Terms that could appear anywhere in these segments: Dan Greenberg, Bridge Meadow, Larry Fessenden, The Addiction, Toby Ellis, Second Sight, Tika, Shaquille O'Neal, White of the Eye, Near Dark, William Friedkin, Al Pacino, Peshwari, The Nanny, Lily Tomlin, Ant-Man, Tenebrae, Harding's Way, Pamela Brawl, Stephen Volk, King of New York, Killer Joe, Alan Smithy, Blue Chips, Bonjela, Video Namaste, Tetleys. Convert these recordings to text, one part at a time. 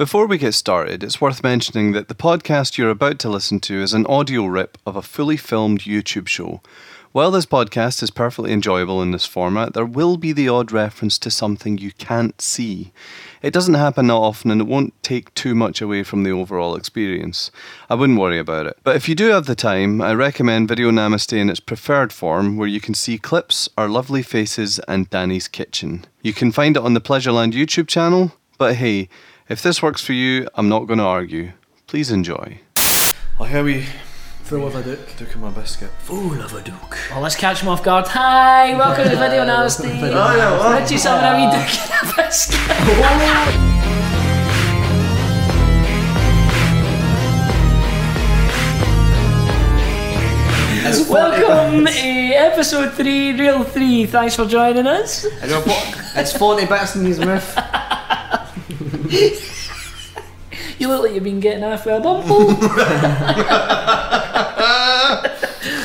Before we get started, it's worth mentioning that the podcast you're about to listen to is an audio rip of a fully filmed YouTube show. While this podcast is perfectly enjoyable in this format, there will be the odd reference to something you can't see. It doesn't happen that often and it won't take too much away from the overall experience. I wouldn't worry about it. But if you do have the time, I recommend Video Namaste in its preferred form, where you can see clips, our lovely faces and Danny's kitchen. You can find it on the Pleasureland YouTube channel, but hey, if this works for you, I'm not going to argue. Please enjoy. I'll hear you. Full of a duke. Duke in my biscuit. Full of a duke. Oh, let's catch him off guard. Hi, welcome to Video Namaste. Oh, yeah, well. Let you summon a wee duke in a biscuit. Welcome to episode 3, Real 3. Thanks for joining us. It's 40 bits in his mouth. You look like you've been getting half a bumble.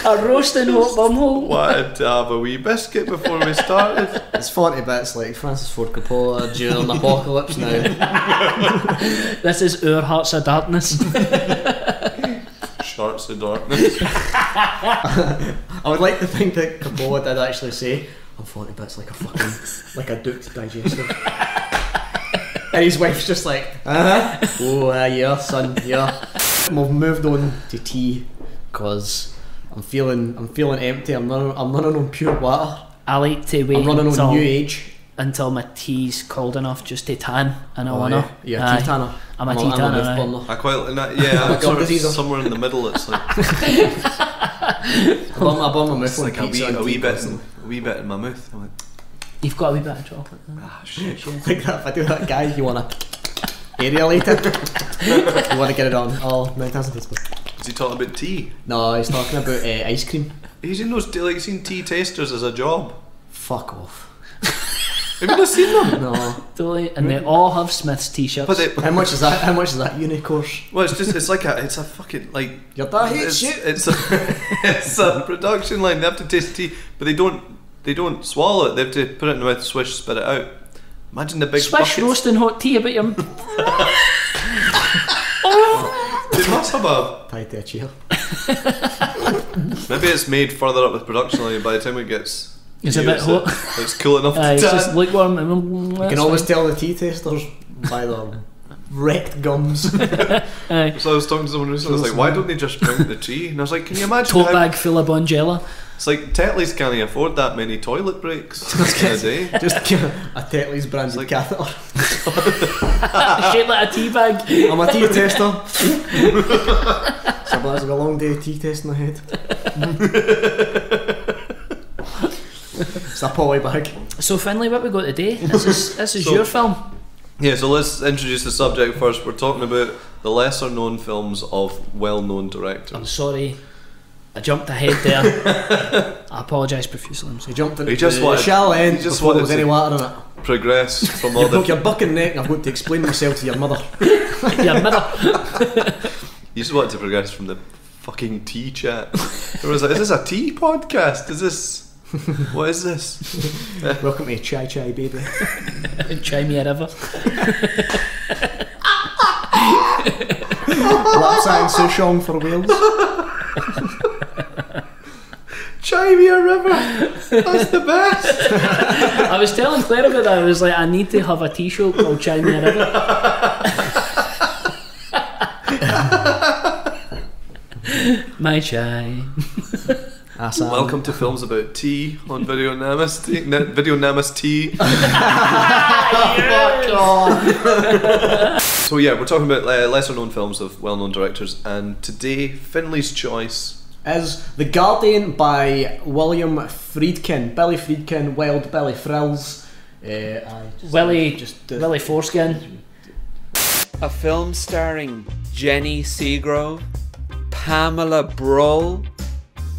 A roasting hot bumhole. Wanted to have a wee biscuit before we started. It's 40 bits like Francis Ford Coppola during Apocalypse Now. This is our Hearts of Darkness. Shorts of Darkness. I would like to think that Coppola did actually say, I'm 40 bits like a fucking, like a Duke digestive. And his wife's just like, oh, yeah, son, yeah. And we've moved on to tea, because I'm feeling empty. I'm running on pure water. I like to wait. I'm running until, on new age until my tea's cold enough just to tan, and I wanna. Yeah, tea tanner. I'm a tea tanner. Right. I quite like. Yeah, I'm sort of somewhere in the middle. It's like I burn my mouth like a wee bit in my mouth. I'm like, you've got a wee bit of chocolate. Ah, shit. Like that. If I do that, guy, you wanna aerolate it. You wanna get it on. Oh, 9,000 people. Is he talking about tea? No, he's talking about ice cream. He's in those, like, seen tea tasters as a job. Fuck off. Have you not seen them? No, totally. And they all have Smith's t-shirts. But how much is that? How much is that uni course? Well, it's just it's a fucking like. You're that hate shit. It's a production line. They have to taste tea, but they don't swallow it. They have to put it in the mouth, swish, spit it out. Imagine the big swish roasting hot tea about your. They must have a tied to a chair. Maybe it's made further up with production line. By the time it gets, it's a bit hot. It's cool enough. It's just lukewarm. You can always tell the tea tasters by their wrecked gums. So I was talking to someone recently. I was like, why don't they just drink the tea? And I was like, can you imagine? Tote bag full of Bonjela. It's like Tetleys can't afford that many toilet breaks in a day. Just a Tetleys branded like catheter. Shaped like a tea bag. I'm a tea tester. So that's a long day of tea testing ahead. It's a poly bag. So Finlay, what we got today? This is your film. Yeah, so let's introduce the subject first. We're talking about the lesser known films of well known directors. I'm sorry, I jumped ahead there. I apologise profusely. So he jumped into the shallow end before there was any water in it. Progress from all the... You're bucking neck and I've got to explain myself to your mother. Your mother. You just wanted to progress from the fucking tea chat. I was like, is this a tea podcast? Is this... What is this? Welcome to Chai Chai Baby. Chai me a river. Lapsang Souchong for Wales. Chai me a river. That's the best. I was telling Claire about that. I was like, I need to have a t-shirt called Chai me a river. My chai. Welcome to films about tea on Video Namaste. Video Namaste. Oh, so yeah, we're talking about lesser known films of well known directors, and today Finlay's choice is The Guardian by William Friedkin. Billy Friedkin, Wild Billy Frills. Willy Foreskin. A film starring Jenny Seagrove, Pamela Brawl,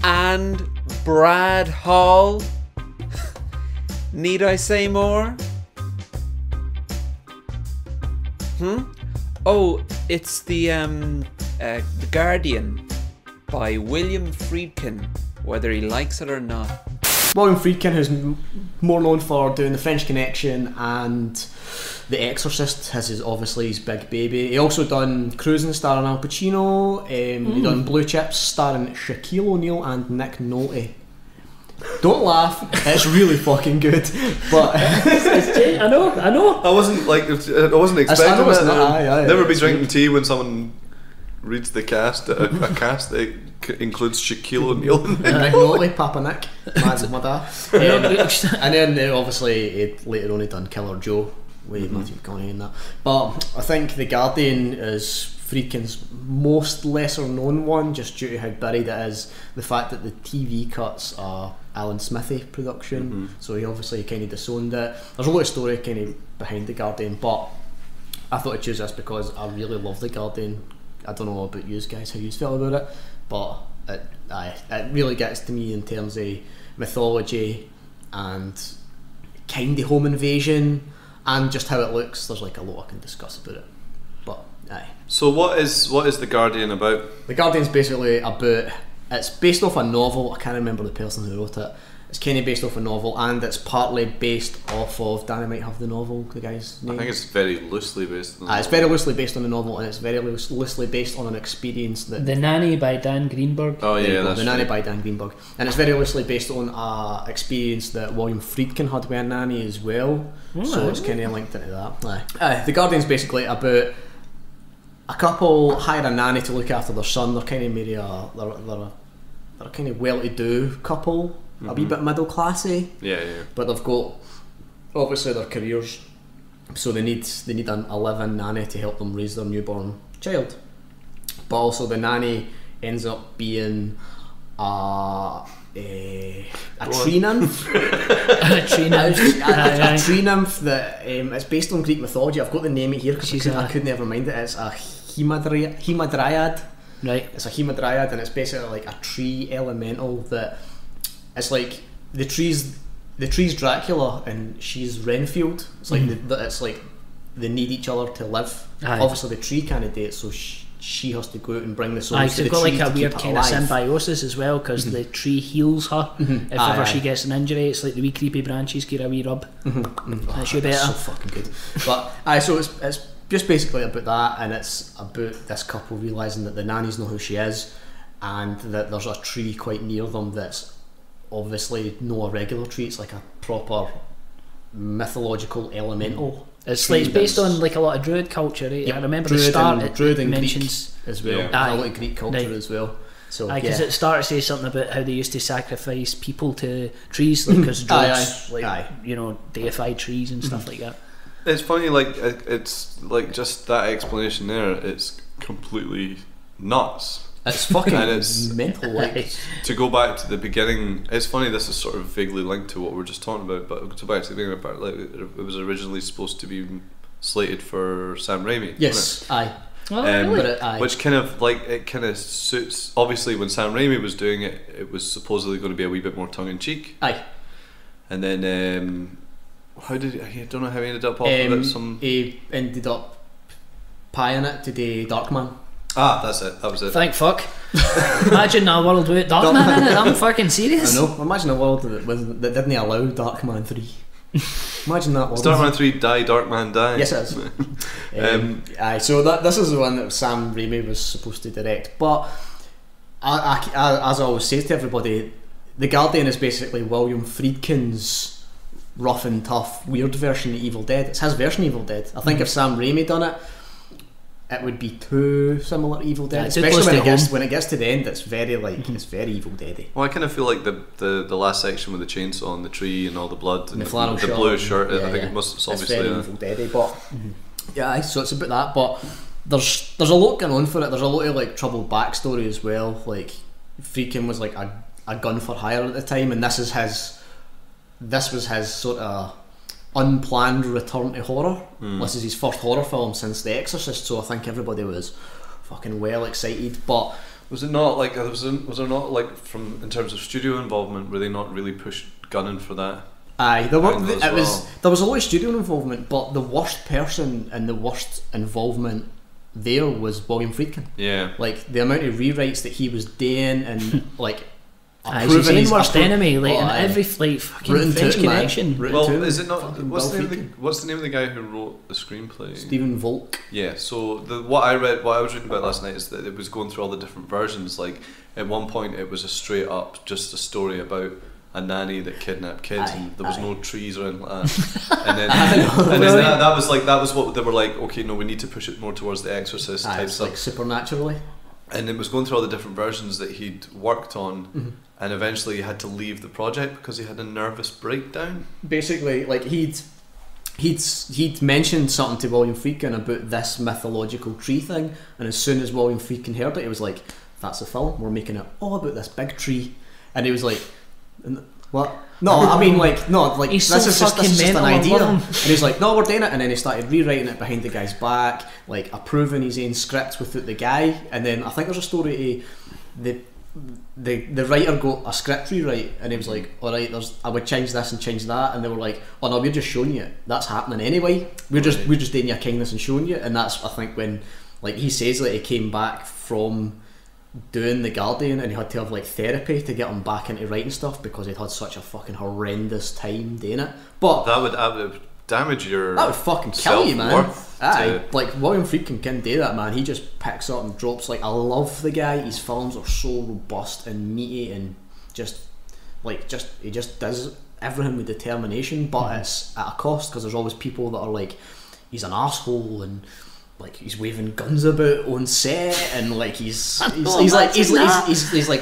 and Brad Hall. Need I say more? Oh, it's The Guardian by William Friedkin, whether he likes it or not. William Friedkin, who's more known for doing The French Connection and The Exorcist, is obviously his big baby. He also done Cruising starring Al Pacino, he done Blue Chips starring Shaquille O'Neal and Nick Nolte. Don't laugh, it's really fucking good. But I know. I wasn't expecting that. Never be drinking tea when someone reads the cast, a cast that includes Shaquille O'Neal and Nick Nolte, Papa Nick, my dad. And then obviously later on he done Killer Joe with Matthew McConaughey and that. But I think The Guardian is Friedkin's most lesser known one, just due to how buried it is. The fact that the TV cuts are Alan Smithy production, so he obviously kind of disowned it. There's a lot of story kind of behind The Guardian, but I thought I'd choose this because I really love The Guardian. I don't know about you guys, how you feel about it, but it really gets to me in terms of mythology and kind of home invasion and just how it looks. There's like a lot I can discuss about it. Aye. So what is The Guardian about? The Guardian's basically about, it's based off a novel, I can't remember the person who wrote it. It's kind of based off a novel, and it's partly based off of, Danny might have the novel, the guy's name. I think it's very loosely based on the novel. It's very loosely based on the novel, and it's very loosely based on an experience that... The Nanny by Dan Greenberg. Oh yeah, that's The Nanny by Dan Greenberg. And it's very loosely based on an experience that William Friedkin had with a nanny as well. So it's kind of linked into that. Aye. The Guardian's basically about... a couple hire a nanny to look after their son. They're kind of maybe they're a kind of well-to-do couple, a wee bit middle classy. Yeah. But they've got obviously their careers, so they need a live-in nanny to help them raise their newborn child. But also the nanny ends up being a tree nymph. A tree nymph that it's based on Greek mythology. I've got the name here because I could never mind it. It's a hemadryad. Right. It's a hemadryad, and it's basically like a tree elemental that it's like the tree's Dracula and she's Renfield. It's like it's like they need each other to live. Aye. Obviously the tree can't date, so she has to go out and bring the souls to the tree. They've got like a weird kind of symbiosis as well, because the tree heals her if ever she gets an injury. It's like the wee creepy branches give her a wee rub. That's your better. So fucking good. But so it's just basically about that, and it's about this couple realising that the nanny's not who she is, and that there's a tree quite near them that's obviously not a regular tree. It's like a proper mythological elemental. It's like based on like a lot of Druid culture, right? Yep. I remember the start. Druid and mentions Greek as well. Yeah. A lot of Greek culture as well. So because it starts to say something about how they used to sacrifice people to trees, because Druids, deify trees and stuff like that. It's funny, it's just that explanation there. It's completely nuts. It's fucking and it's mental. To go back to the beginning, it's funny, this is sort of vaguely linked to what we were just talking about, but to go back to the beginning about it was originally supposed to be slated for Sam Raimi. Yes, really? Which kind of suits. Obviously, when Sam Raimi was doing it, it was supposedly going to be a wee bit more tongue in cheek. Aye, and then I don't know how he ended up off about some. He ended up pieing it to the Darkman. Ah, that's it. That was it. Thank fuck. Imagine a world with Darkman in it. I'm fucking serious. I know. Imagine a world that didn't allow Darkman 3. Imagine that world. Darkman 3 die, Darkman die. Yes, it is. So this is the one that Sam Raimi was supposed to direct. But as I always say to everybody, The Guardian is basically William Friedkin's rough and tough, weird version of Evil Dead. It's his version of Evil Dead. I think if Sam Raimi done it, it would be too similar to Evil Dead, especially when it gets to the end. It's very it's very Evil Dead-y. Well, I kind of feel like the last section with the chainsaw and the tree and all the blood and the flannel the blue shirt. Yeah, I think it's obviously very Evil Dead-y, but so it's about that. But there's a lot going on for it. There's a lot of troubled backstory as well. Like Friedkin was a gun for hire at the time, and this was his sort of unplanned return to horror. This is his first horror film since The Exorcist, so I think everybody was fucking well excited. But was it not from in terms of studio involvement, were they not really pushed gunning for that? Aye, there was a lot of studio involvement, but the worst person and the worst involvement there was William Friedkin. Yeah, the amount of rewrites that he was doing and He's his worst enemy, like, in every flight, fucking French Connection. Well, is it not? What's the name of the guy who wrote the screenplay? Stephen Volk. Yeah. So what I was reading about last night is that it was going through all the different versions. Like at one point, it was a straight up just a story about a nanny that kidnapped kids, and there was no trees around that. and then that was like, that was what they were like. Okay, no, we need to push it more towards the Exorcist type stuff, like supernaturally. And it was going through all the different versions that he'd worked on, mm-hmm. and eventually he had to leave the project because he had a nervous breakdown. Basically, like he'd mentioned something to William Friedkin about this mythological tree thing, and as soon as William Friedkin heard it, he was like, "That's a film. We're making it all about this big tree." And he was like, "What? No, I mean, like, no, like this is just an idea." And he's like, "No, we're doing it." And then he started rewriting it behind the guy's back, like approving his own scripts without the guy. And then I think there's a story to the writer got a script rewrite, and he was like, "All right, I would change this and change that," and they were like, "Oh no, we're just showing you that's happening anyway. We're just doing your kindness and showing you." And that's, I think, when, like, he says that he came back from doing The Guardian and he had to have like therapy to get him back into writing stuff because he'd had such a fucking horrendous time doing it. But that would damage your, that would fucking kill you, man. Aye, like William Friedkin can do that, man. He just picks up and drops, like, I love the guy. His films are so robust and meaty and just he just does everything with determination, but it's at a cost because there's always people that are like, he's an arsehole and like he's waving guns about on set, and like he's like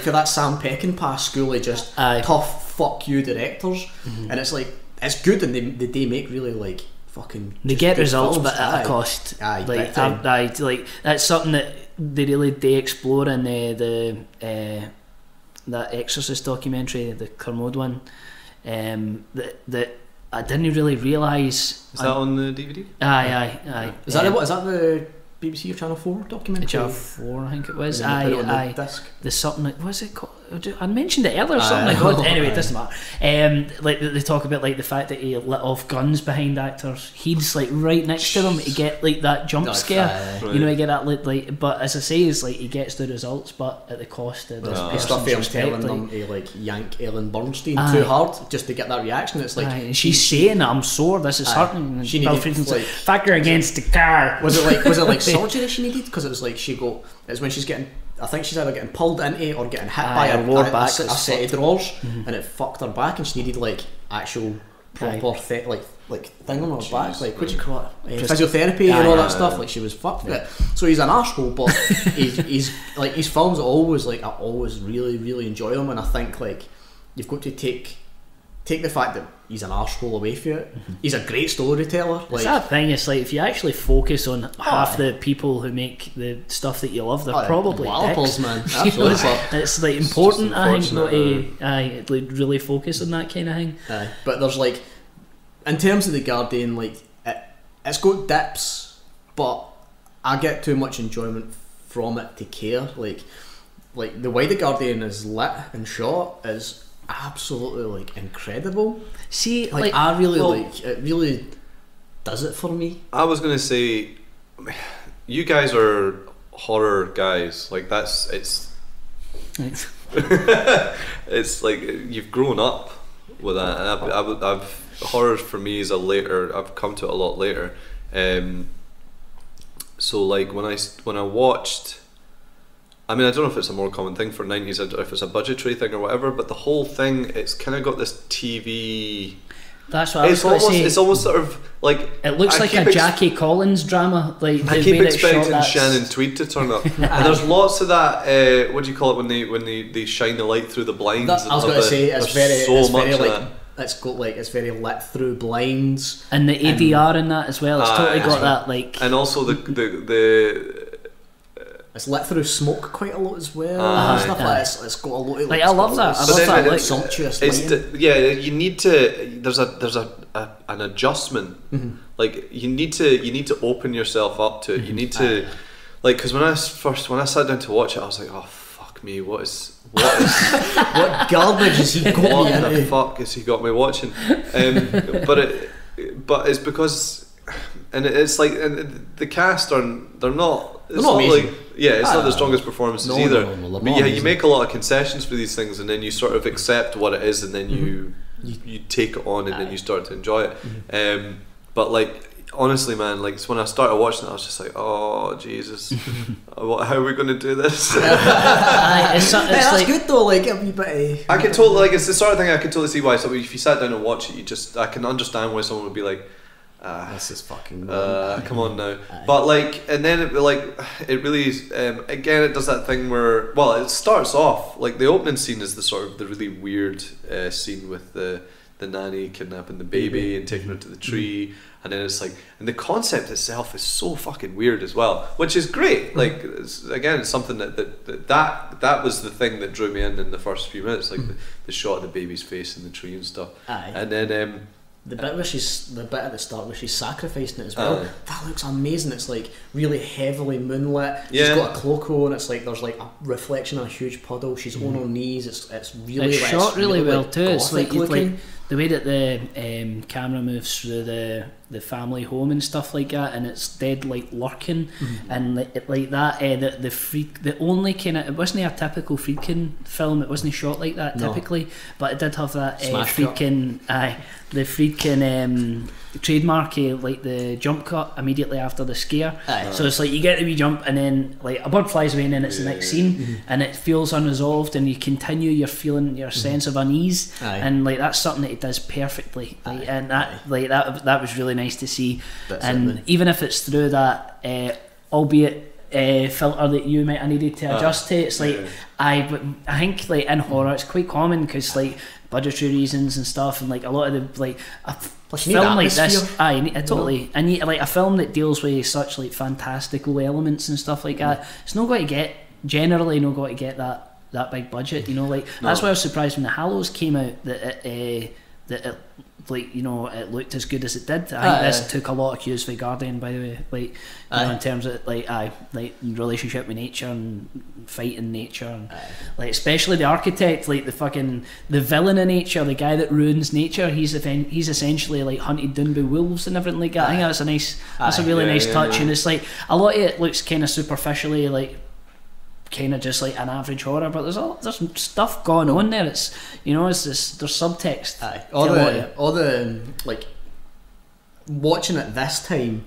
for that Sam Peckinpah school of just tough fuck you directors, mm-hmm. and it's like, it's good, and they make really like fucking, they get results films, but at a cost. Like that's something that they really do explore in the that Exorcist documentary, the Kermode one, that I didn't really realise. Is that on the DVD? Aye. Is that the BBC or Channel 4 documentary? Channel 4, I think it was. Aye. The something, what's it called? I mentioned it earlier. Anyway, it doesn't matter. Like they talk about like the fact that he lit off guns behind actors. He's like right next to them to get like that jump scare. Right. You know, you get that like. But as I say, it's like he gets the results, but at the cost of this stuff. He was telling them to like yank Ellen Bernstein too hard just to get that reaction. It's like, and she's saying, "I'm sore. This is hurting." She needed like factor against the car. Was it like surgery she needed? Because it was like it's when she's getting, I think she's either getting pulled into or getting hit by her lower back, a set of drawers, mm-hmm. and it fucked her back, and she needed like actual proper like thing on her back, like what do you call it, physiotherapy and all that stuff. Like she was fucked. Yeah. So he's an arsehole, but he's like, his films are always like, I always really really enjoy them, and I think like you've got to take the fact that he's an arsehole away from it. Mm-hmm. He's a great storyteller. Like, it's that thing, it's like if you actually focus on half the people who make the stuff that you love, they're probably dicks, man. It's like important, I think, not to really focus on that kind of thing. But there's like, in terms of The Guardian, like it's got dips, but I get too much enjoyment from it to care. Like the way The Guardian is lit and shot is absolutely like incredible. See, like I really like it, really does it for me. I was gonna say, you guys are horror guys, like that's it's like you've grown up with that, and I've horror for me is a later, I've come to it a lot later, so like when I watched, I mean, I don't know if it's a more common thing for 90s, I don't know if it's a budgetary thing or whatever, but the whole thing, it's kind of got this TV... That's what I was going to say. It's almost sort of like... It looks like a Jackie Collins drama. Like, I keep expecting Shannon Tweed to turn up. And there's lots of that, what do you call it, when they shine the light through the blinds. I was going to say, it's very lit through blinds. And the ADR in that as well, it's totally got that like... And also the it's lit through smoke quite a lot as well, and stuff like that. It's got a lot of like I love that. I love that. Like, sumptuous. You need to. There's an adjustment. Mm-hmm. Like you need to open yourself up to it. Mm-hmm. You need to, like, because when I sat down to watch it, I was like, oh fuck me, what is what garbage has he got? What the fuck has he got me watching? But it's because, and it's like, and the cast they're not. it's not amazing. Like, yeah, it's not the strongest performances either. No, but yeah, you make a lot of concessions for these things, and then you sort of accept what it is, and then you take it on, and then you start to enjoy it. But like, honestly, man, like when I started watching it, I was just like, "Oh Jesus, how are we going to do this?" It's like, good though, like a wee bit. I could totally like it's the sort of thing I could totally see why. So if you sat down and watched it, I can understand why someone would be like, "This is fucking come on now." But like, and then it really again it does that thing where it starts off like the opening scene is the sort of the really weird scene with the nanny kidnapping the baby and taking her to the tree. And then it's like, and the concept itself is so fucking weird as well, which is great. Like, again, it's something that was the thing that drew me in the first few minutes, like the shot of the baby's face in the tree and stuff. Aye. And then the bit at the start where she's sacrificing it as well. That looks amazing. It's like really heavily moonlit. Yeah. She's got a cloak on. It's like there's like a reflection of a huge puddle. She's on her knees. It's really it's shot it's really well like too. It's like the way that the camera moves through the family home and stuff like that, and it's dead like lurking and like that. The only kind of, it wasn't a typical Friedkin film. It wasn't shot like that typically, but it did have that Friedkin trademark, like the jump cut immediately after the scare. So it's like you get the wee jump, and then like a bird flies away, and then it's the next scene, and it feels unresolved, and you continue. You're feeling your sense of unease, and like that's something that it does perfectly. Like, and that like that was really nice to see. That's even if it's through that, albeit. Filter that you might have needed to adjust to. It's like I think like in horror it's quite common because like budgetary reasons and stuff, and like a lot of the like a film like this, and you, like a film that deals with such like fantastical elements and stuff like that, it's not going to get that big budget, you know. Like that's why I was surprised when The Hallows came out that it like, you know, it looked as good as it did. I think this took a lot of cues for The Guardian, by the way, like you know, in terms of like relationship with nature and fighting nature, and like especially the architect, like the villain in nature, the guy that ruins nature. He's essentially like hunted down by wolves and everything like that. I think that's a really nice touch, and it's like a lot of it looks kind of superficially like kind of just like an average horror, but there's stuff going on there. It's, you know, it's this, there's subtext. All the like watching it this time,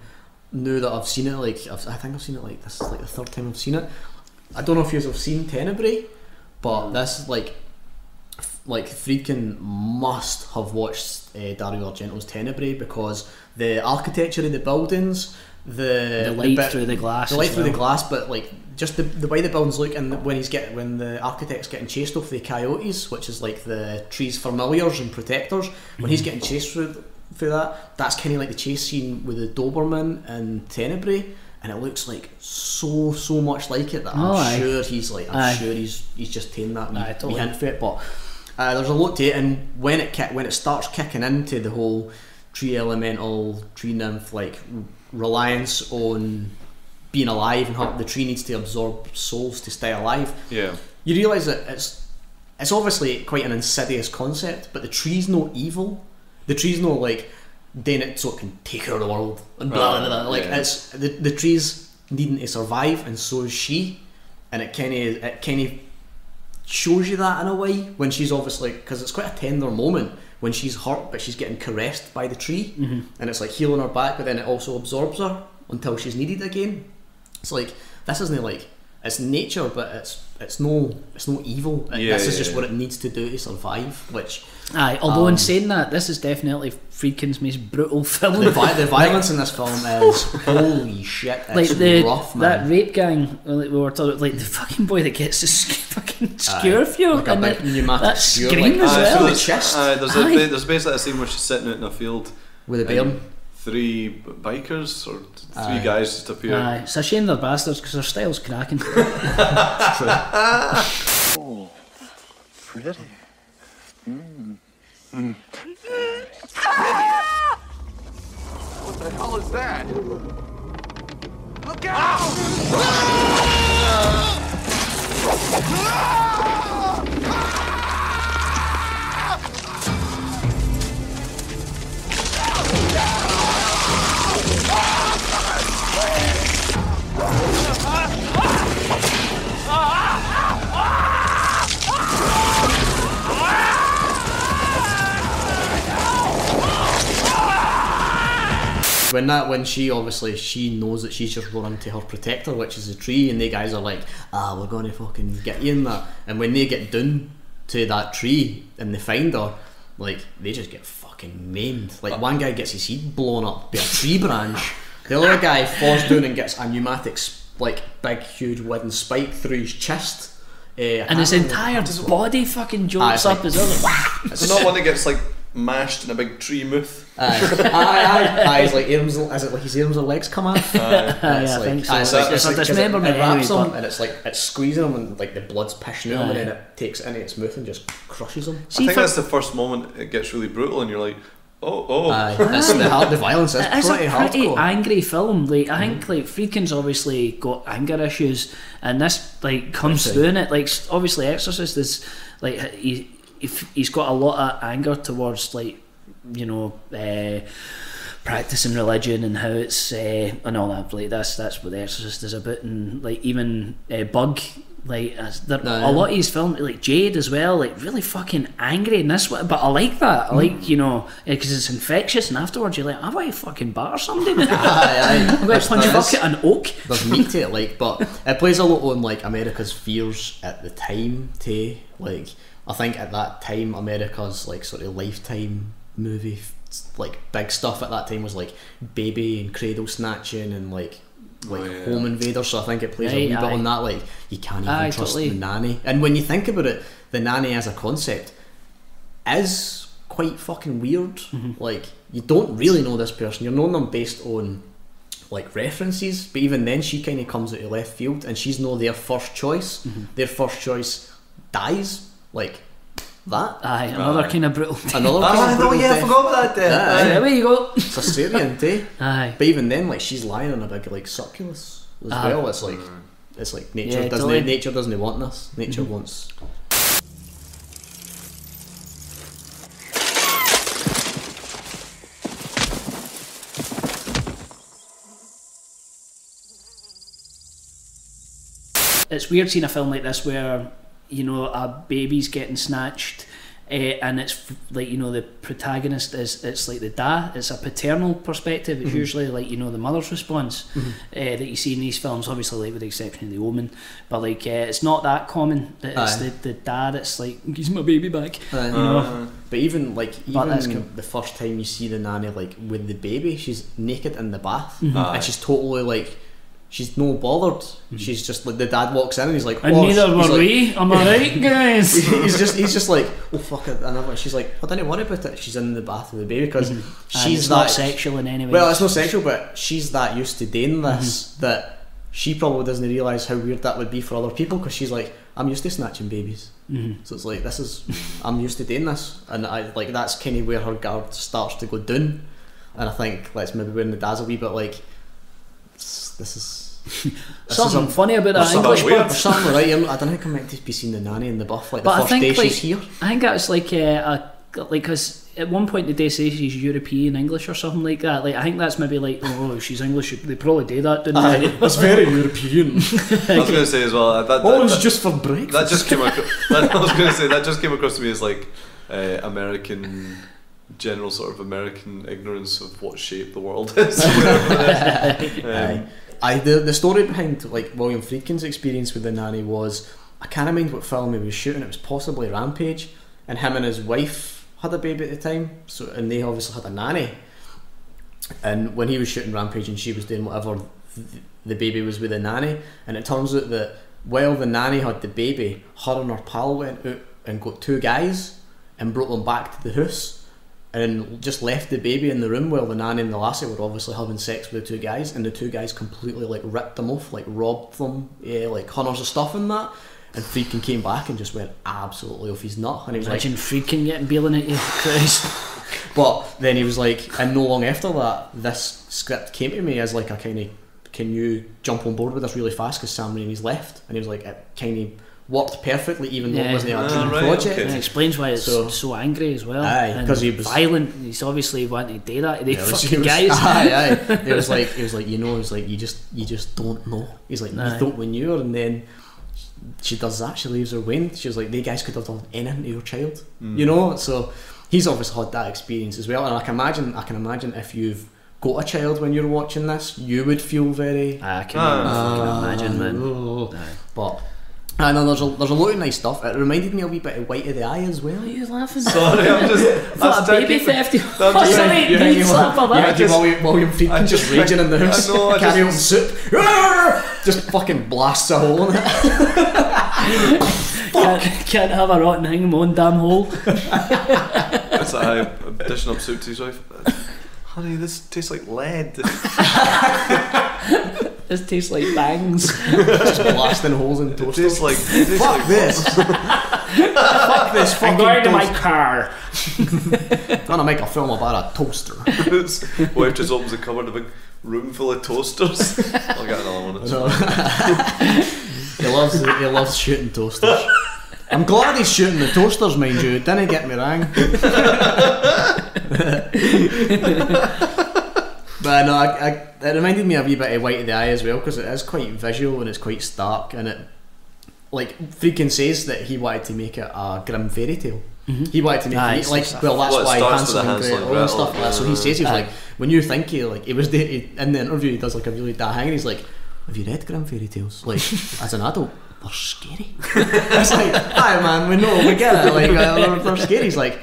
now that I've seen it, like I think I've seen it like this is like the third time I've seen it. I don't know if you guys have seen Tenebrae, but this is like Friedkin must have watched Dario Argento's Tenebrae, because the architecture of the buildings, the light through the glass, but like just the way the buildings look, and when the architect's getting chased off the coyotes, which is like the tree's familiars and protectors, when he's getting chased through that's kind of like the chase scene with the Doberman and Tenebrae, and it looks like so much like it that I'm sure he's just taken that hint for it, but there's a lot to it. And when it starts kicking into the whole tree elemental, tree nymph like reliance on being alive, and how the tree needs to absorb souls to stay alive. Yeah, you realise that it's obviously quite an insidious concept, but the tree's no evil. The tree's no like doing it so it can take over the world and blah blah blah. Like it's the tree's needing to survive, and so is she. And it kind of shows you that in a way, when she's obviously, because it's quite a tender moment when she's hurt, but she's getting caressed by the tree, and it's like healing her back, but then it also absorbs her until she's needed again. It's like, this isn't like, it's nature, but it's no evil. This is just what it needs to do to survive. Which although in saying that, this is definitely Friedkin's most brutal film. The violence in this film is holy shit. It's like rough, man. That rape gang, like we were talking about, like the fucking boy that gets the fucking skewer fuel, like and that scream as well. So the chest. There's basically a scene where she's sitting out in a field with a bairn. Three bikers or three guys just appear. It's a shame they're bastards because their style's cracking. It's true. Oh, pretty. Ah! What the hell is that? Look out! Ah! Ah! Ah! when that, when she obviously, she knows that she's just run into her protector, which is the tree, and they guys are like, ah, we're gonna fucking get you in that. And when they get down to that tree and they find her, like, they just get fucking maimed. Like, one guy gets his head blown up by a tree branch, the other guy falls down and gets a pneumatic, like, big huge wooden spike through his chest. And his entire body fucking jolts up as well. It's not one that gets like mashed in a big tree mouth. It's like arms, is it like his arms and legs come out? I think so. It's a dismemberment. It wraps him and it's like it's squeezing him and like the blood's pushing him, and then it takes it in its mouth and just crushes him. I think that's the first moment it gets really brutal and you're like, oh. The violence is pretty hardcore. Angry film. Like, I think like Friedkin's obviously got anger issues, and this like comes through in it. Like, obviously Exorcist is like he's got a lot of anger towards, like, you know, practicing religion and how it's and all that. Like, that's what The Exorcist is about. And like even Bug, like a lot of his films, like Jade as well, like really fucking angry in this one. But I like that. I like, you know, because it's infectious, and afterwards you're like, I want to fucking batter somebody. I'm going to punch a bucket and oak. There's meat to it, like, but it plays a lot on like America's fears at the time too. Like, I think at that time America's like sort of Lifetime movie, like big stuff at that time was like baby and cradle snatching and like home invader, so I think it plays a wee bit on that, like you can't even trust the nanny. And when you think about it, the nanny as a concept is quite fucking weird. Like, you don't really know this person, you're knowing them based on like references, but even then she kind of comes out of left field and she's not their first choice. Their first choice dies like that. Another kind of brutal death. I forgot about that death. There you go. It's a Syrian day. But even then, like, she's lying on a big like succulus as well. It's like nature nature doesn't want this. Nature wants. It's weird seeing a film like this where, you know, a baby's getting snatched, and it's like, you know, the protagonist is, it's like the dad, it's a paternal perspective, it's usually like, you know, the mother's response that you see in these films, obviously, like with the exception of The Omen, but like it's not that common that it's the dad, it's like, he's my baby back, you know. But even like the first time you see the nanny, like with the baby, she's naked in the bath and she's totally like, she's no bothered. She's just like, the dad walks in and he's like, oh, and neither were we. Am I right, guys? he's just like, oh fuck it, another one. She's like, I don't worry about it. She's in the bath with the baby because she's not sexual in any way. Well, it's not sexual, but she's that used to doing this that she probably doesn't realise how weird that would be for other people, because she's like, I'm used to snatching babies. So it's like, this is I'm used to doing this, and I like, that's kind of where her guard starts to go down. And I think that's maybe when the dad's a wee bit like, This is something funny about that English part. Something, right? I don't think I'm meant to be seeing the nanny in the buff like, but the first day like, she's here. I think that's like because at one point the day says she's European English or something like that. Like, I think that's maybe like, oh, she's English. They probably do that, didn't they? That's very European. I was going to say as well. That just for breakfast. That just came. I was going to say that just came across to me as like American. General sort of American ignorance of what shape the world is. The story behind like William Friedkin's experience with the nanny was, I can't remember what film he was shooting, it was possibly Rampage, and him and his wife had a baby at the time, so, and they obviously had a nanny, and when he was shooting Rampage and she was doing whatever, the baby was with the nanny, and it turns out that while the nanny had the baby, her and her pal went out and got two guys and brought them back to the house and just left the baby in the room while the nanny and the lassie were obviously having sex with the two guys, and the two guys completely like ripped them off, like robbed them, like hunters of stuff and that. And Friedkin came back and just went absolutely off his nut, and he was imagine like, Friedkin getting bailing at you, Christ. But then he was like, and no long after that, this script came to me as like a kind of, can you jump on board with this really fast because Sam Raimi's left? And he was like, it kind of worked perfectly, even though it wasn't a dream project. It explains why it's so angry as well. Because he was violent. He's obviously wanting to do that to the fucking guys. It was like, you know, it's like, you just don't know. He's like, you don't when you're, and then she does that. She leaves her wing. She was like, they guys could have done anything to your child, you know. So he's obviously had that experience as well. And I can imagine if you've got a child when you're watching this, you would feel very... I can imagine, man. No. But... I know there's a lot of nice stuff. It reminded me a wee bit of White of the Eye as well. Are you laughing? Sorry, I'm just that's a baby theft. William Friedkin just raging in the house. Carry on soup. Just fucking blasts a hole in it. Can't have a rotten hang in one damn hole. That's like dishing up soup to his wife. Honey, this tastes like lead. This tastes like bangs. Just blasting holes in toasters. It tastes like... Fuck this! Fuck this fucking I'm going to my car. I'm going to make a film about a toaster. Wife just opens the cupboard, a big room full of toasters. I'll get another one. No. He loves shooting toasters. I'm glad he's shooting the toasters, mind you. Didn't get me wrong. But no, it reminded me a wee bit of White of the Eye as well, because it is quite visual and it's quite stark, and it, like, Friedkin says that he wanted to make it a grim fairy tale. Mm-hmm. He wanted to make it like, well, that's why Hansel and Gretel and stuff like that. So he says he was like, when you think he like, it was in the interview he does like a really da hang, and he's like, have you read grim fairy tales? Like, as an adult, they're scary. It's like, aye man, we know, we get it. Like, they're scary. He's like,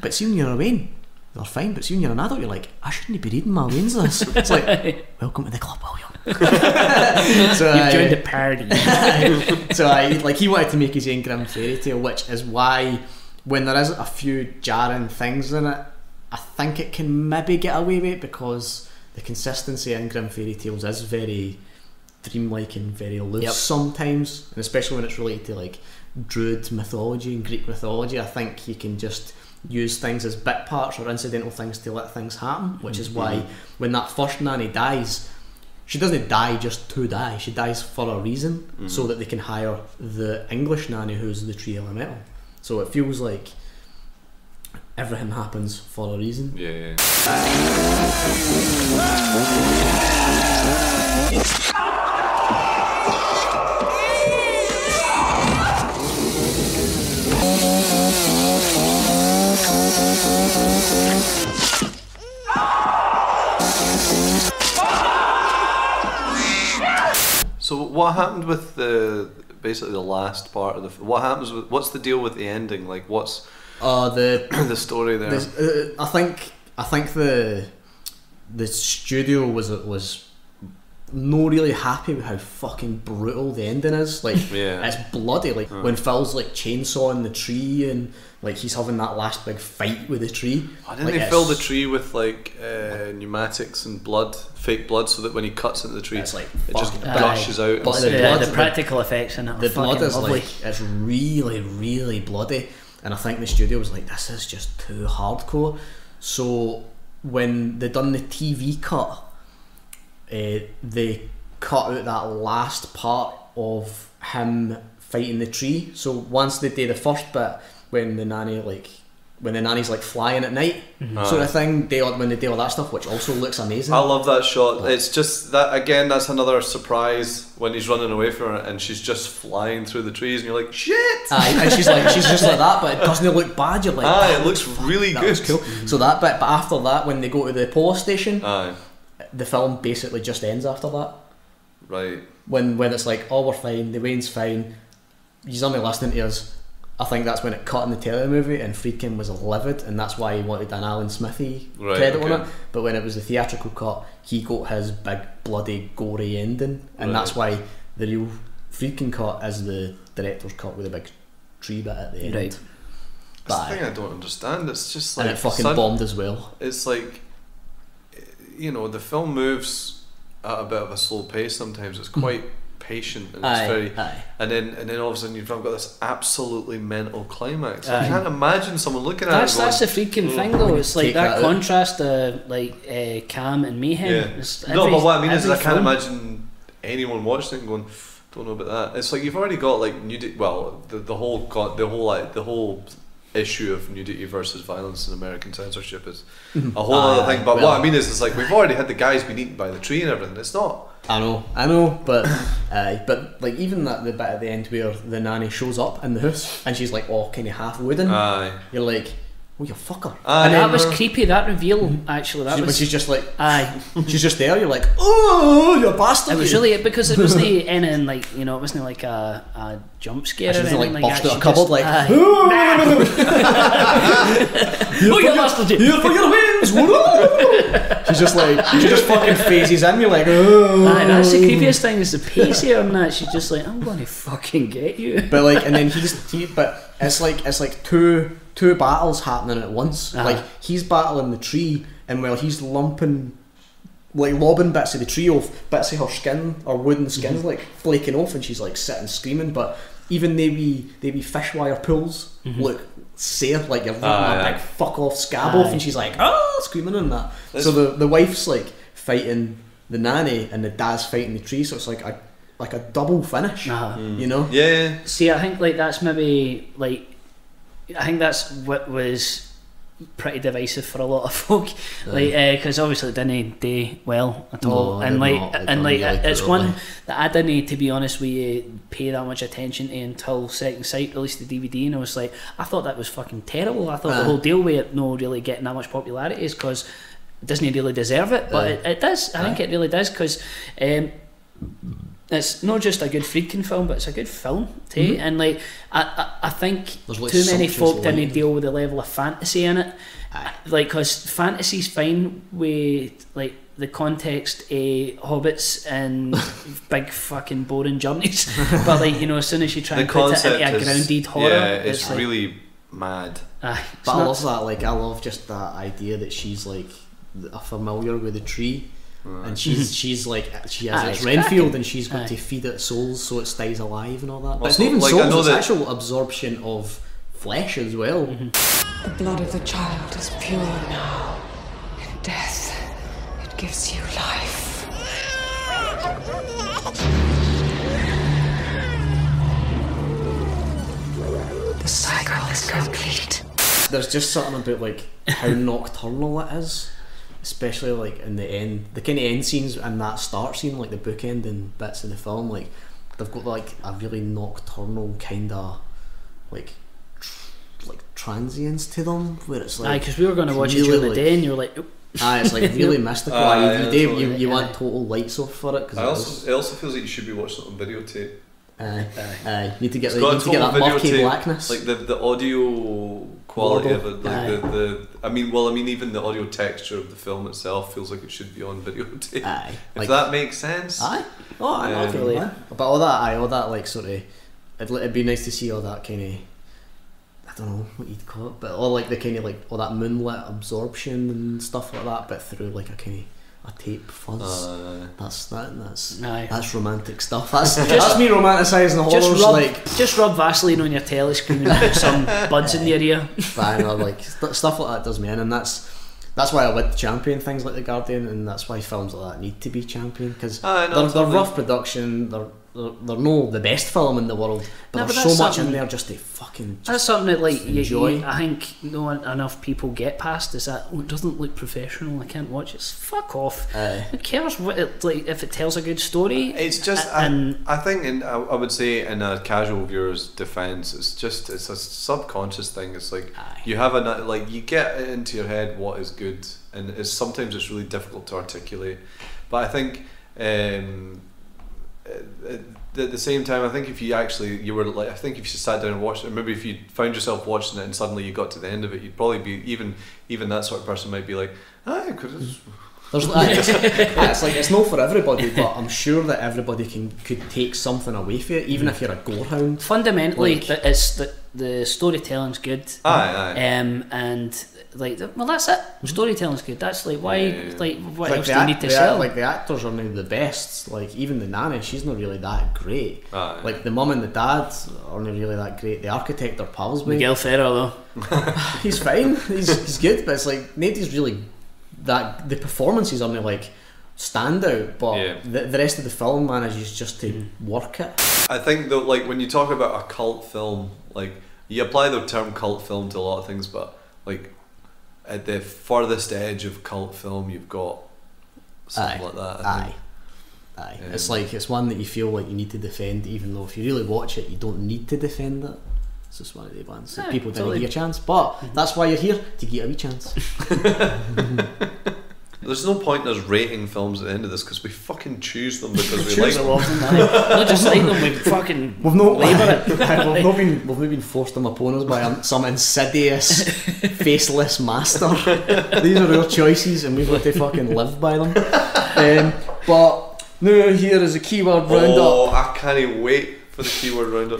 but see when you're a Wayne, they're fine, but soon you're an adult, you're like, I shouldn't be reading my Wayne's this. It's like, welcome to the club, William. So you've joined the party. So like, he wanted to make his own grim fairy tale, which is why when there is a few jarring things in it, I think it can maybe get away with it, because the consistency in grim fairy tales is very dreamlike and very loose sometimes, and especially when it's related to like Druid mythology and Greek mythology. I think you can just use things as bit parts or incidental things to let things happen, which is why when that first nanny dies, she doesn't die just to die, she dies for a reason, so that they can hire the English nanny who's the tree elemental. So it feels like everything happens for a reason. Yeah. So what happened with the last part of the? What happens with? What's the deal with the ending? Like, what's the story there? I think the studio was not really happy with how fucking brutal the ending is. Like, it's bloody. Like when Phil's like chainsawing the tree and like he's having that last big fight with the tree. Why didn't they fill the tree with like pneumatics and blood? Fake blood, so that when he cuts into the tree, it's like, it just gushes out. But the practical effects in it, the blood is lovely. Like, it's really, really bloody, and I think the studio was like, this is just too hardcore. So when they done the TV cut, they cut out that last part of him fighting the tree. So once they did the first bit, when the nanny's like flying at night, sort of thing, when they do all that stuff, which also looks amazing. I love that shot. It's just that, again, that's another surprise when he's running away from her and she's just flying through the trees, and you're like, shit! And she's just like that, but it doesn't look bad. You're like, it looks really good. That was cool. So that bit, but after that, when they go to the police station, the film basically just ends after that. Right. When it's like, oh, we're fine, the Wayne's fine, he's only listening to us. I think that's when it cut in the Tetleys movie, and Friedkin was livid, and that's why he wanted an Alan Smithy credit on it. But when it was the theatrical cut, he got his big bloody gory ending, and that's why the real Friedkin cut is the director's cut with a big tree bit at the end. Right. That's the thing I don't understand. It's just like, and it fucking bombed as well. It's like, you know, the film moves at a bit of a slow pace sometimes. It's quite patient, and it's very, and then all of a sudden you've got this absolutely mental climax. I can't imagine someone looking at it. That's the Friedkin thing, though. It's like that contrast of calm and mayhem. Yeah. No, but what I mean is I can't imagine anyone watching it going, don't know about that. It's like you've already got like nudity. Well, the whole issue of nudity versus violence in American censorship is a whole other thing. But what I mean is, it's like we've already had the guys been eaten by the tree and everything. It's not. I know, but like even that the bit at the end where the nanny shows up in the house and she's like all kind of half wooden. You're like, oh, you fucker. And that was creepy, that reveal, actually. That was, she's just like, aye. She's just there, you're like, oh, you bastard. It was really, because it wasn't anything like, you know, it wasn't like a jump scare or anything like that. She wasn't like busted like, out of a cupboard, like, oh, you bastard, here for your wins. She's just like, she just fucking phases in, you're like, oh. Aye, that's the creepiest thing, is the pace here and that. She's just like, I'm going to fucking get you. But like, and then but it's like two battles happening at once. Uh-huh. Like, he's battling the tree, and while he's lumping, like, lobbing bits of the tree off, bits of her skin, or wooden skin's, mm-hmm. like, flaking off, and she's, like, sitting screaming, but even they wee fishwire pulls, mm-hmm. look, sere, like, you're ripping a big fuck-off scab off, and she's like, oh, screaming and that. That's... So the wife's, like, fighting the nanny, and the dad's fighting the tree, so it's like a double finish, you know? Yeah. See, I think, like, that's maybe, like... I think that's what was pretty divisive for a lot of folk, like, because obviously it didn't do well at all, it's one that I didn't, to be honest with you, pay that much attention to until Second Sight released the DVD, and I was like, I thought that was fucking terrible. I thought the whole deal with it not really getting that much popularity is because it doesn't really deserve it, but it does. I think it really does, because it's not just a good Friedkin film, but it's a good film too. Mm-hmm. And like, I think like too many folk didn't deal with the level of fantasy in it. Like, because fantasy's fine with like the context of hobbits and big fucking boring journeys, but like, you know, as soon as you try and put it into a grounded horror, it's like, really mad. But I love that. Like, I love just that idea that she's like familiar with the tree. And she's like, she has its Renfield, and she's going to feed it souls so it stays alive and all that. But it's not even like souls, it's actual absorption of flesh as well. Mm-hmm. The blood of the child is pure now. In death, it gives you life. The cycle is complete. There's just something about like how nocturnal it is. Especially like in the end, the kind of end scenes and that start scene, like the bookend and bits of the film, like they've got like a really nocturnal kind of like transience to them, where it's like, because we were going to watch really it during the day, and you were like, it's like really mystical. You want total lights off for it. Cause it also feels like you should be watching it on videotape. Need to get that murky blackness, like the audio quality of it. Even the audio texture of the film itself feels like it should be on videotape. If that makes sense. But all that like sort of, it'd be nice to see all that kind of, I don't know what you'd call it, but all like the kind of like all that moonlit absorption and stuff like that, but through like a kind of tape fuzz. That's romantic stuff. That's me romanticising the horrors. Just rub Vaseline on your telescreen and put some buds in your ear. But like stuff like that does me in, and that's why I would champion things like The Guardian, and that's why films like that need to be championed, because they're rough production. They're not the best film in the world, but there's so much in there just to fucking just that's something that like enjoy. I think not enough people get past is that it doesn't look professional, I can't watch it. Fuck off. Who cares what it, like, if it tells a good story? It's just I would say, in a casual viewer's defence, it's a subconscious thing. It's like you have you get it into your head what is good, and sometimes it's really difficult to articulate. But I think at the same time, I think if you sat down and watched it, or maybe if you found yourself watching it and suddenly you got to the end of it, you'd probably be even that sort of person might be like, it's like, it's not for everybody, but I'm sure that everybody could take something away from it, even if you're a gorehound. Fundamentally, it's the storytelling's good. And like, well, that's it. Storytelling's good. That's like, why, like, what else do you need to sell? Like, the actors are now the best. Like, even the nanny, she's not really that great. Like, the mum and the dad are not really that great. The architect, are pals with Miguel Ferrer, though. He's fine. He's good, but it's like, nobody's really that. The performances are not like standout, but the rest of the film manages just to work it. I think though, like, when you talk about a cult film, like, you apply the term cult film to a lot of things, but like, at the furthest edge of cult film, you've got something like that. I think. It's like, it's one that you feel like you need to defend, even though if you really watch it, you don't need to defend it. It's just one of the ones that people totally didn't get a chance, but that's why you're here, to get a wee chance. There's no point in us rating films at the end of this because we fucking choose them because we like them. Not just like them, we fucking labour it. We've not been forced them upon us by some insidious, faceless master. These are our choices and we've got to fucking live by them. But now here is a keyword roundup. Oh, I can't wait for the keyword roundup.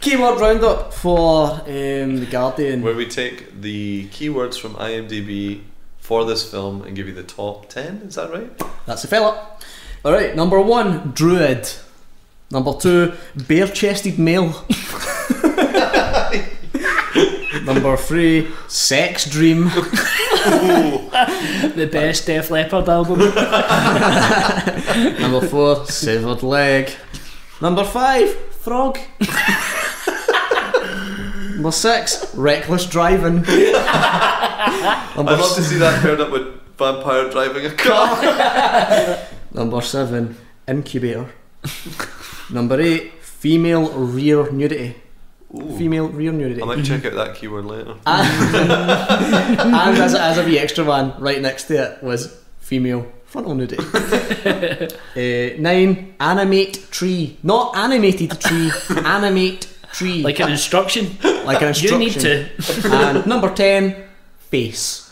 Keyword roundup for The Guardian, where we take the keywords from IMDb for this film and give you the top 10. Is that right? That's a fella. Alright, number 1, druid. Number 2, bare-chested male. Number 3, sex dream. The best Def Leppard album. Number 4, severed leg. Number 5, frog. Number 6, reckless driving. I'd love to see that paired up with vampire driving a car. Number 7, incubator. Number 8, female rear nudity. Ooh. Female rear nudity. I might check out that keyword later. And as a wee extra one, right next to it was female frontal nudity. 9, animate tree. Not animated tree, animate tree. Like an instruction. Like an instruction. You need to. And number 10, face.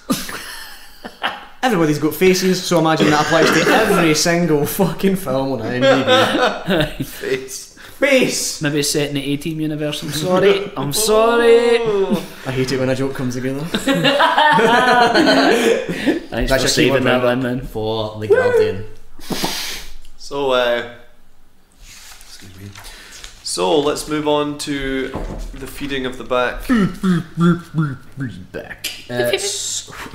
Everybody's got faces, so imagine that applies to every single fucking film on IMDb. Face. Maybe it's set in the A-Team universe. I'm sorry. I hate it when a joke comes together. Thanks for saving that one, man. For The Guardian. So, excuse me. So let's move on to the feeding of the back.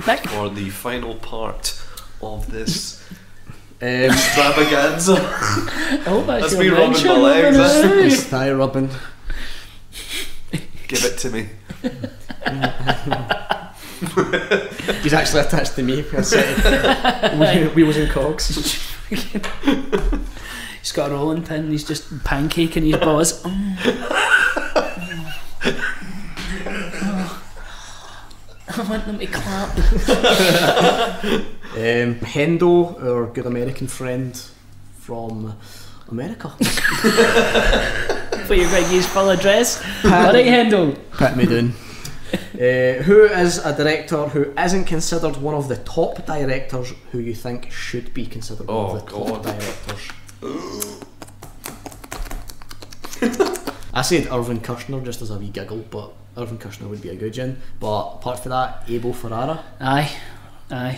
Back. Or the final part of this extravaganza. That's me rubbing my legs. It's thigh rubbing. Give it to me. He's actually attached to me. We was in Cogs. He's got a rolling pin and he's just pancaking his balls. I want them to clap. Hendo, our good American friend from America. For your Biggie's full address. Alright, Hendo. Pat me down. Who is a director who isn't considered one of the top directors who you think should be considered one of the top directors? I said Irvin Kershner just as a wee giggle, but Irvin Kershner would be a good gin. But apart from that, Abel Ferrara. Aye.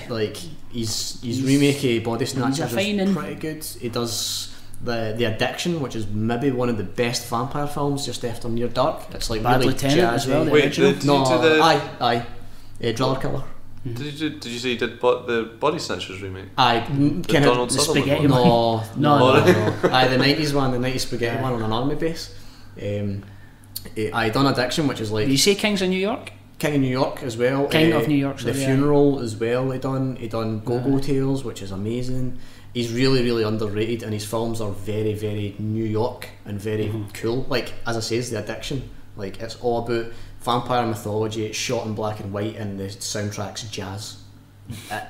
Like he's remake of Body Snatcher is pretty good. He does the Addiction, which is maybe one of the best vampire films, just after Near Dark. It's like Bad really Lieutenant jazzy. As well. Driller Killer. Did you say you did the Body Snatchers remake? Aye, Donald the spaghetti one. No. Aye, the 90s one, the 90s spaghetti one on an army base. Aye, done Addiction, which is like. Did you say Kings of New York? King of New York as well. King of New York. The Funeral as well. He done Go-Go Tales, which is amazing. He's really, really underrated, and his films are very, very New York and very cool. Like as I say, it's The Addiction. Like it's all about vampire mythology. It's shot in black and white, and the soundtrack's jazz.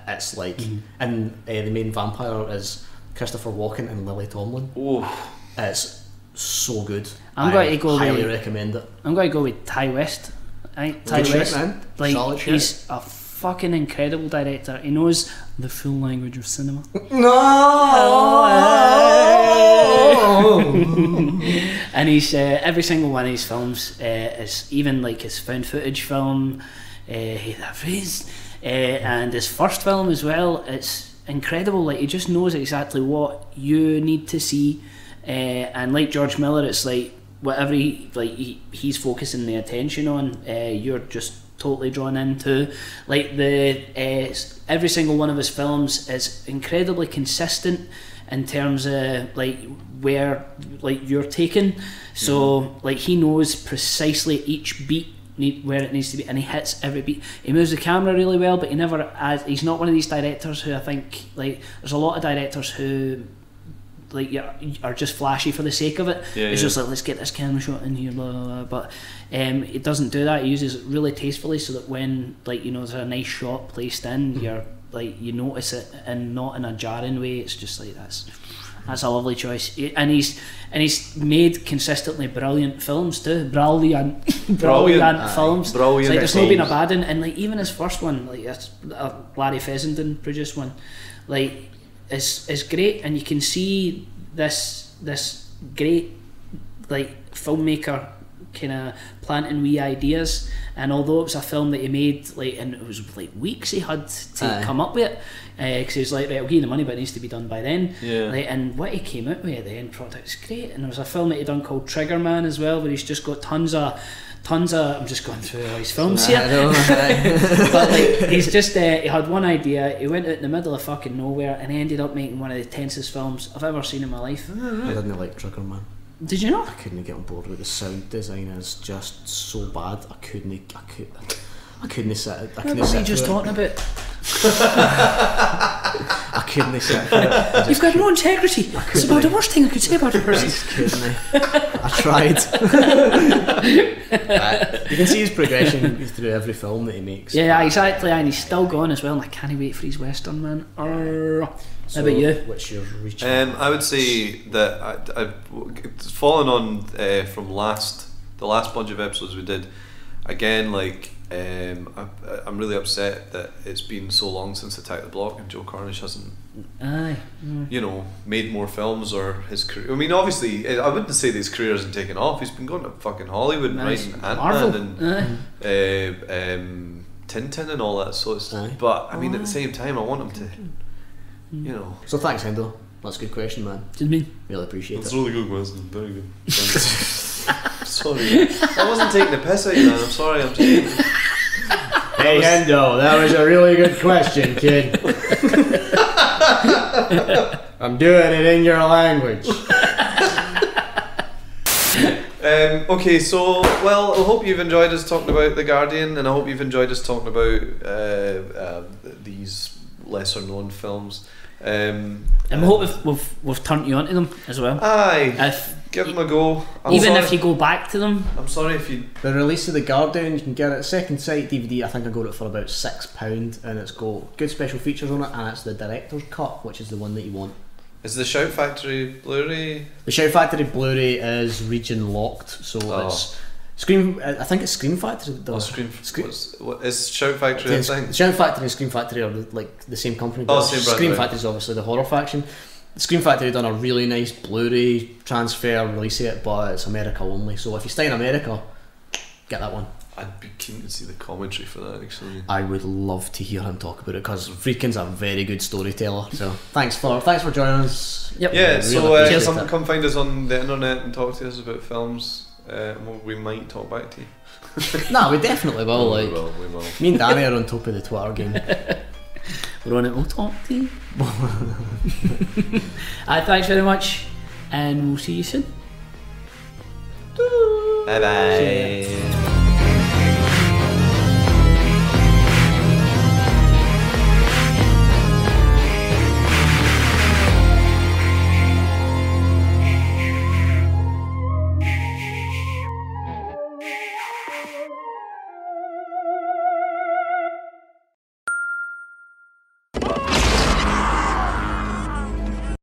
It's like, and the main vampire is Christopher Walken and Lily Tomlin. Oh, it's so good. I highly recommend it. I'm going to go with Ty West. He's a fucking incredible director. He knows the full language of cinema. And he's every single one of his films is, even like his found footage film, and his first film as well. It's incredible. Like he just knows exactly what you need to see, and like George Miller, it's like whatever he's focusing the attention on, you're just totally drawn into. Like every single one of his films is incredibly consistent in terms of like where like you're taken, so like he knows precisely each beat where it needs to be, and he hits every beat. He moves the camera really well, but he's not one of these directors who, I think, like there's a lot of directors who like are just flashy for the sake of it. Yeah, it's just like, let's get this camera shot in here, blah, blah, blah. But it doesn't do that. It uses it really tastefully so that when, like, you know, there's a nice shot placed in, you're like, you notice it, and not in a jarring way. It's just like, that's a lovely choice. And he's made consistently brilliant films too. Brilliant films. Brilliant. Like, there's not been a bad one. And like, even his first one, like a Larry Fessenden produced one, like is great. And you can see this great like filmmaker kind of planting wee ideas. And although it was a film that he made, like, and it was like weeks he had to come up with it, because he was like, right, I'll give you the money, but it needs to be done by then. Yeah. Like, and what he came out with at the end product was great. And there was a film that he done called Trigger Man as well, where he's just got tons of I'm just going through all his films here. But like, he's just he had one idea, he went out in the middle of fucking nowhere, and he ended up making one of the tensest films I've ever seen in my life. I didn't like Trigger Man. Did you not? I couldn't get on board with the sound design. It's just so bad. I couldn't sit. What were you talking about? I couldn't sit for it. You've got no integrity. It's about the worst thing I could say about a person. I tried. You can see his progression through every film that he makes. Yeah, exactly, and he's still gone as well. And I can't wait for his Western, man. So how about you? What's your reach? I would say that I've fallen on from the last bunch of episodes we did. Again, like, I'm really upset that it's been so long since Attack the Block, and Joe Cornish hasn't, you know, made more films or his career. I mean, obviously, I wouldn't say that his career hasn't taken off. He's been going to fucking Hollywood and writing Ant-Man and Tintin and all that. So it's, but I mean, at the same time, I want him to, you know. So thanks, Hendo. That's a good question, man. Didn't mean. Really appreciate it. It's really good question. Very good. Sorry, I wasn't taking the piss out of you, man. I'm sorry. I'm just. Hey, Hendo, that was a really good question, kid. I'm doing it in your language. Okay, so, well, I hope you've enjoyed us talking about The Guardian, and I hope you've enjoyed us talking about these lesser-known films. And we hope we've turned you onto them as well. Aye. Give them a go. Even if you go back to them. I'm sorry if you... The release of The Guardian, you can get it at Second Sight DVD. I think I got it for about £6, and it's got good special features on it, and it's the director's cut, which is the one that you want. Is the Shout Factory Blu-ray? The Shout Factory Blu-ray is region locked, so it's... Scream, I think it's Scream Factory. Is Shout Factory a thing? Shout Factory and Scream Factory are like the same company. Scream Factory is obviously the horror faction. Scream Factory done a really nice Blu-ray transfer, release it, but it's America only. So if you stay in America, get that one. I'd be keen to see the commentary for that, actually. I would love to hear him talk about it, because Friedkin's a very good storyteller. So thanks for joining us. Yep. Yeah, really so come find us on the internet and talk to us about films. We might talk back to you. No, we definitely will. We will. Me and Danny are on top of the Twitter game. We're on it. We'll talk to you. Thanks very much, and we'll see you soon. Bye bye.